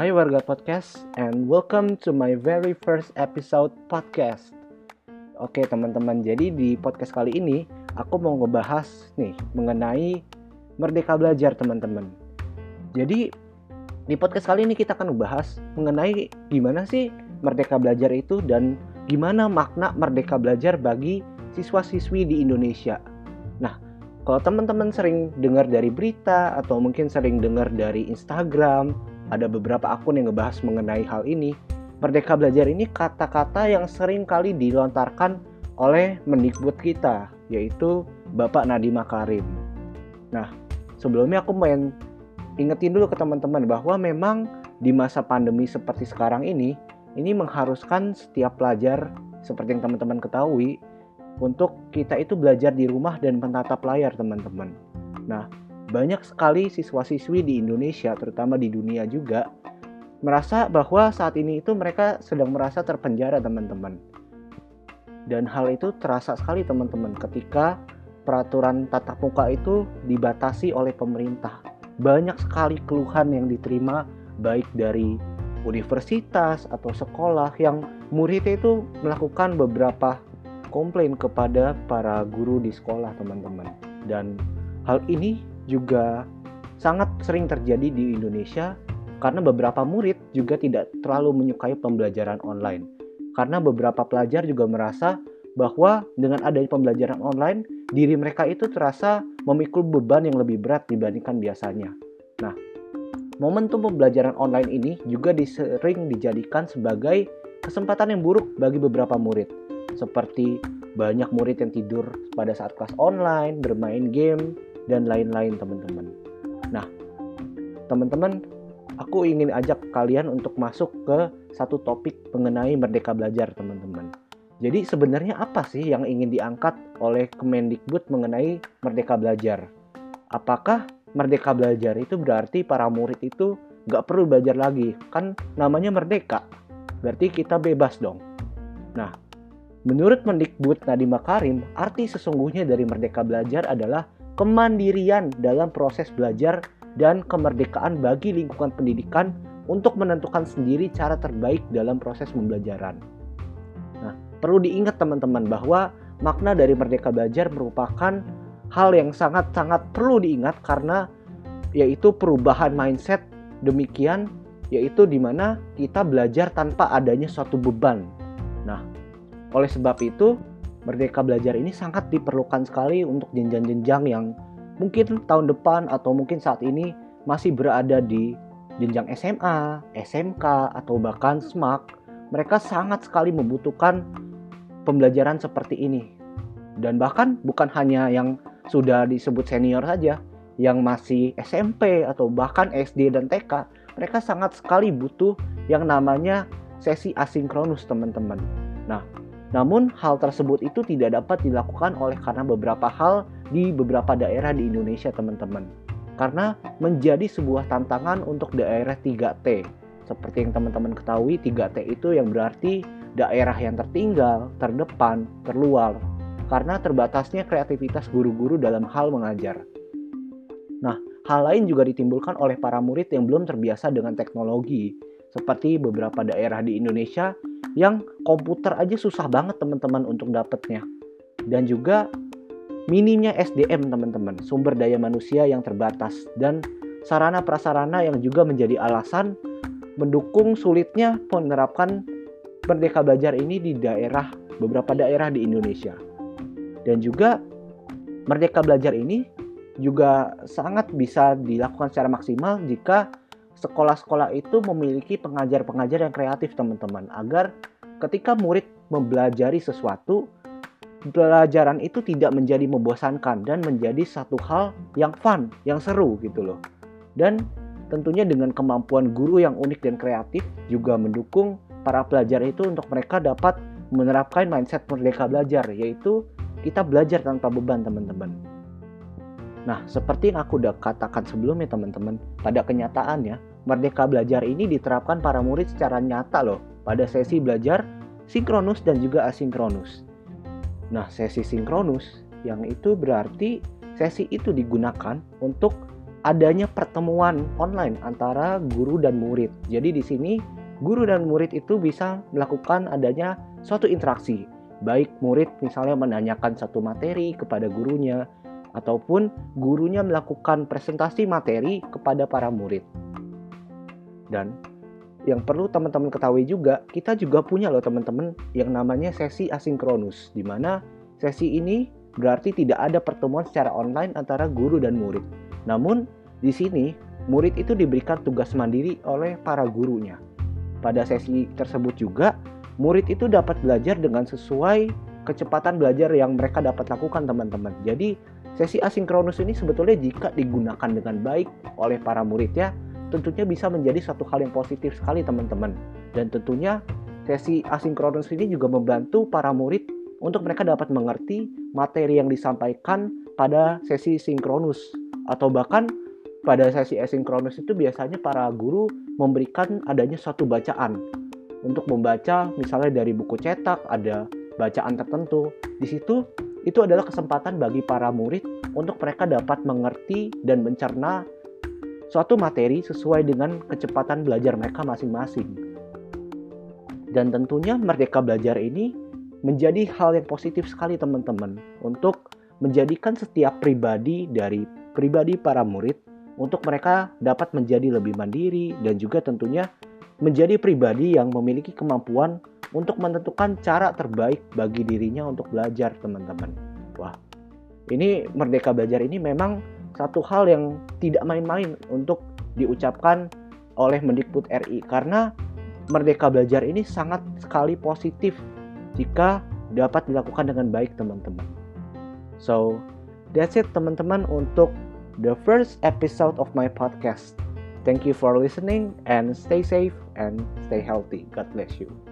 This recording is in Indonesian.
Hai warga podcast, and welcome to my very first episode podcast. Oke teman-teman, jadi di podcast kali ini aku mau ngebahas nih mengenai Merdeka Belajar teman-teman. Jadi di podcast kali ini kita akan ngebahas mengenai gimana sih Merdeka Belajar itu dan gimana makna Merdeka Belajar bagi siswa-siswi di Indonesia. Nah, kalau teman-teman sering dengar dari berita atau mungkin sering dengar dari Instagram, ada beberapa akun yang ngebahas mengenai hal ini. Merdeka Belajar ini kata-kata yang sering kali dilontarkan oleh Mendikbud kita, yaitu Bapak Nadiem Makarim. Nah, sebelumnya aku pengen ingetin dulu ke teman-teman bahwa memang di masa pandemi seperti sekarang ini mengharuskan setiap pelajar, seperti yang teman-teman ketahui, untuk kita itu belajar di rumah dan menatap layar teman-teman. Nah, banyak sekali siswa-siswi di Indonesia, terutama di dunia juga, merasa bahwa saat ini itu mereka sedang merasa terpenjara teman-teman. Dan hal itu terasa sekali teman-teman ketika peraturan tatap muka itu dibatasi oleh pemerintah. Banyak sekali keluhan yang diterima baik dari universitas atau sekolah yang muridnya itu melakukan beberapa komplain kepada para guru di sekolah teman-teman. Dan hal ini juga sangat sering terjadi di Indonesia karena beberapa murid juga tidak terlalu menyukai pembelajaran online. Karena beberapa pelajar juga merasa bahwa dengan adanya pembelajaran online, diri mereka itu terasa memikul beban yang lebih berat dibandingkan biasanya. Nah, momentum pembelajaran online ini juga sering dijadikan sebagai kesempatan yang buruk bagi beberapa murid. Seperti banyak murid yang tidur pada saat kelas online, bermain game, dan lain-lain teman-teman. Nah, teman-teman, aku ingin ajak kalian untuk masuk ke satu topik mengenai Merdeka Belajar teman-teman. Jadi sebenarnya apa sih yang ingin diangkat oleh Kemendikbud mengenai Merdeka Belajar? Apakah Merdeka Belajar itu berarti para murid itu gak perlu belajar lagi? Kan namanya merdeka, berarti kita bebas dong. Nah, menurut Mendikbud Nadiem Makarim, arti sesungguhnya dari Merdeka Belajar adalah kemandirian dalam proses belajar dan kemerdekaan bagi lingkungan pendidikan untuk menentukan sendiri cara terbaik dalam proses pembelajaran. Nah, perlu diingat teman-teman bahwa makna dari Merdeka Belajar merupakan hal yang sangat-sangat perlu diingat karena yaitu perubahan mindset demikian, yaitu di mana kita belajar tanpa adanya suatu beban. Nah, oleh sebab itu, Merdeka Belajar ini sangat diperlukan sekali untuk jenjang-jenjang yang mungkin tahun depan atau mungkin saat ini masih berada di jenjang SMA, SMK, atau bahkan SMAK. Mereka sangat sekali membutuhkan pembelajaran seperti ini. Dan bahkan bukan hanya yang sudah disebut senior saja, yang masih SMP atau bahkan SD dan TK, mereka sangat sekali butuh yang namanya sesi asinkronus teman-teman. Nah, namun hal tersebut itu tidak dapat dilakukan oleh karena beberapa hal di beberapa daerah di Indonesia teman-teman. Karena menjadi sebuah tantangan untuk daerah 3T. Seperti yang teman-teman ketahui, 3T itu yang berarti daerah yang tertinggal, terdepan, terluar. Karena terbatasnya kreativitas guru-guru dalam hal mengajar. Nah, hal lain juga ditimbulkan oleh para murid yang belum terbiasa dengan teknologi. Seperti beberapa daerah di Indonesia yang komputer aja susah banget teman-teman untuk dapatnya. Dan juga minimnya SDM teman-teman, sumber daya manusia yang terbatas. Dan sarana-prasarana yang juga menjadi alasan mendukung sulitnya menerapkan Merdeka Belajar ini di daerah, beberapa daerah di Indonesia. Dan juga Merdeka Belajar ini juga sangat bisa dilakukan secara maksimal jika sekolah-sekolah itu memiliki pengajar-pengajar yang kreatif teman-teman, agar ketika murid mempelajari sesuatu, pelajaran itu tidak menjadi membosankan dan menjadi satu hal yang fun, yang seru gitu loh. Dan tentunya dengan kemampuan guru yang unik dan kreatif juga mendukung para pelajar itu untuk mereka dapat menerapkan mindset Merdeka Belajar, yaitu kita belajar tanpa beban teman-teman. Nah, seperti yang aku udah katakan sebelumnya teman-teman, pada kenyataannya Merdeka Belajar ini diterapkan para murid secara nyata loh pada sesi belajar sinkronus dan juga asinkronus. Nah, sesi sinkronus yang itu berarti sesi itu digunakan untuk adanya pertemuan online antara guru dan murid. Jadi di sini guru dan murid itu bisa melakukan adanya suatu interaksi. Baik murid misalnya menanyakan satu materi kepada gurunya, ataupun gurunya melakukan presentasi materi kepada para murid. Dan yang perlu teman-teman ketahui juga, kita juga punya loh teman-teman yang namanya sesi asinkronus, di mana sesi ini berarti tidak ada pertemuan secara online antara guru dan murid. Namun di sini murid itu diberikan tugas mandiri oleh para gurunya. Pada sesi tersebut juga murid itu dapat belajar dengan sesuai kecepatan belajar yang mereka dapat lakukan teman-teman. Jadi sesi asinkronus ini sebetulnya jika digunakan dengan baik oleh para murid ya, tentunya bisa menjadi suatu hal yang positif sekali teman-teman. Dan tentunya sesi asinkronus ini juga membantu para murid untuk mereka dapat mengerti materi yang disampaikan pada sesi sinkronus. Atau bahkan pada sesi asinkronus itu biasanya para guru memberikan adanya suatu bacaan untuk membaca, misalnya dari buku cetak ada bacaan tertentu. Di situ itu adalah kesempatan bagi para murid untuk mereka dapat mengerti dan mencerna suatu materi sesuai dengan kecepatan belajar mereka masing-masing. Dan tentunya Merdeka Belajar ini menjadi hal yang positif sekali teman-teman untuk menjadikan setiap pribadi dari pribadi para murid untuk mereka dapat menjadi lebih mandiri dan juga tentunya menjadi pribadi yang memiliki kemampuan untuk menentukan cara terbaik bagi dirinya untuk belajar teman-teman. Wah, ini Merdeka Belajar ini memang satu hal yang tidak main-main untuk diucapkan oleh Mendikbud RI, karena Merdeka Belajar ini sangat sekali positif jika dapat dilakukan dengan baik teman-teman. So, that's it teman-teman untuk the first episode of my podcast. Thank you for listening and stay safe and stay healthy. God bless you.